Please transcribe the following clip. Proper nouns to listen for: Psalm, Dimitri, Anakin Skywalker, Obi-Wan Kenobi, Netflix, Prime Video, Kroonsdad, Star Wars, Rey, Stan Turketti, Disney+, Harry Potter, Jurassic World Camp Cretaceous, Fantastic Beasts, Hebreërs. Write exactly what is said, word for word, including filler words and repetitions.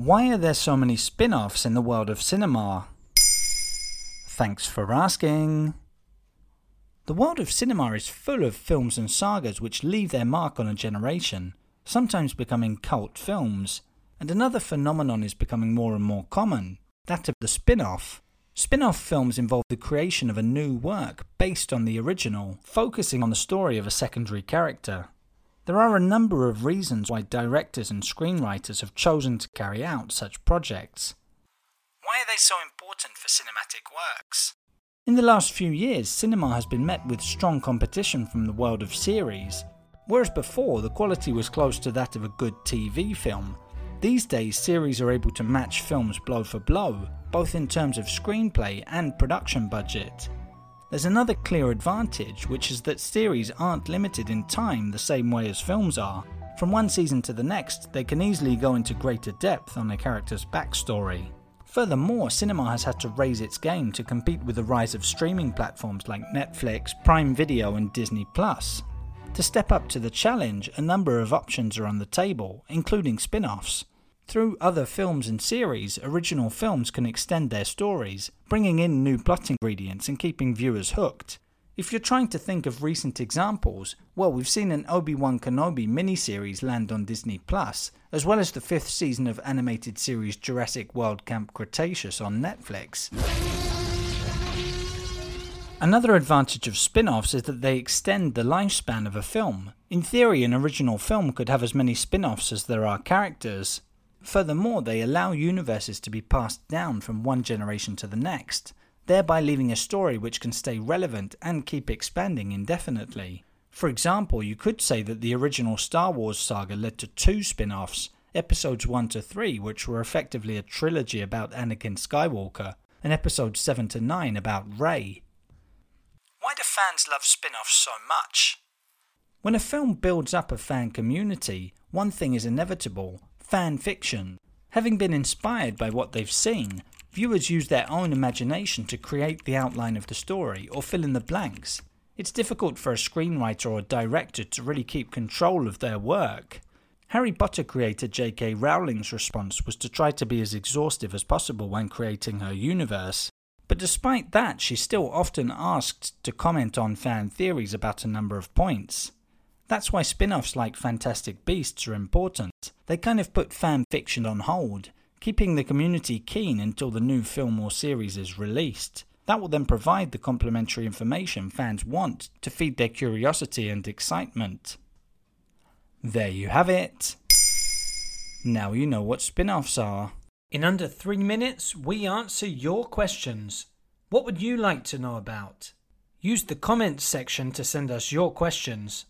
Why are there so many spin-offs in the world of cinema? Thanks for asking. The world of cinema is full of films and sagas which leave their mark on a generation, sometimes becoming cult films. And another phenomenon is becoming more and more common, that of the spin-off. Spin-off films involve the creation of a new work based on the original, focusing on the story of a secondary character. There are a number of reasons why directors and screenwriters have chosen to carry out such projects. Why are they so important for cinematic works? In the last few years, cinema has been met with strong competition from the world of series. Whereas before, the quality was close to that of a good T V film. These days, series are able to match films blow for blow, both in terms of screenplay and production budget. There's another clear advantage, which is that series aren't limited in time the same way as films are. From one season to the next, they can easily go into greater depth on a character's backstory. Furthermore, cinema has had to raise its game to compete with the rise of streaming platforms like Netflix, Prime Video and Disney plus. To step up to the challenge, a number of options are on the table, including spin-offs. Through other films and series, original films can extend their stories, bringing in new plot ingredients and keeping viewers hooked. If you're trying to think of recent examples, well, we've seen an Obi-Wan Kenobi miniseries land on Disney plus, as well as the fifth season of animated series Jurassic World Camp Cretaceous on Netflix. Another advantage of spin-offs is that they extend the lifespan of a film. In theory, an original film could have as many spin-offs as there are characters. Furthermore, they allow universes to be passed down from one generation to the next, thereby leaving a story which can stay relevant and keep expanding indefinitely. For example, you could say that the original Star Wars saga led to two spin-offs, episodes one to three, which were effectively a trilogy about Anakin Skywalker, and episodes seven to nine about Rey. Why do fans love spin-offs so much? When a film builds up a fan community, one thing is inevitable. Fan fiction. Having been inspired by what they've seen, viewers use their own imagination to create the outline of the story or fill in the blanks. It's difficult for a screenwriter or director to really keep control of their work. Harry Potter creator J K Rowling's response was to try to be as exhaustive as possible when creating her universe, but despite that, she's still often asked to comment on fan theories about a number of points. That's why spin-offs like Fantastic Beasts are important. They kind of put fan fiction on hold, keeping the community keen until the new film or series is released. That will then provide the complementary information fans want to feed their curiosity and excitement. There you have it. Now you know what spin-offs are. In under three minutes, we answer your questions. What would you like to know about? Use the comments section to send us your questions.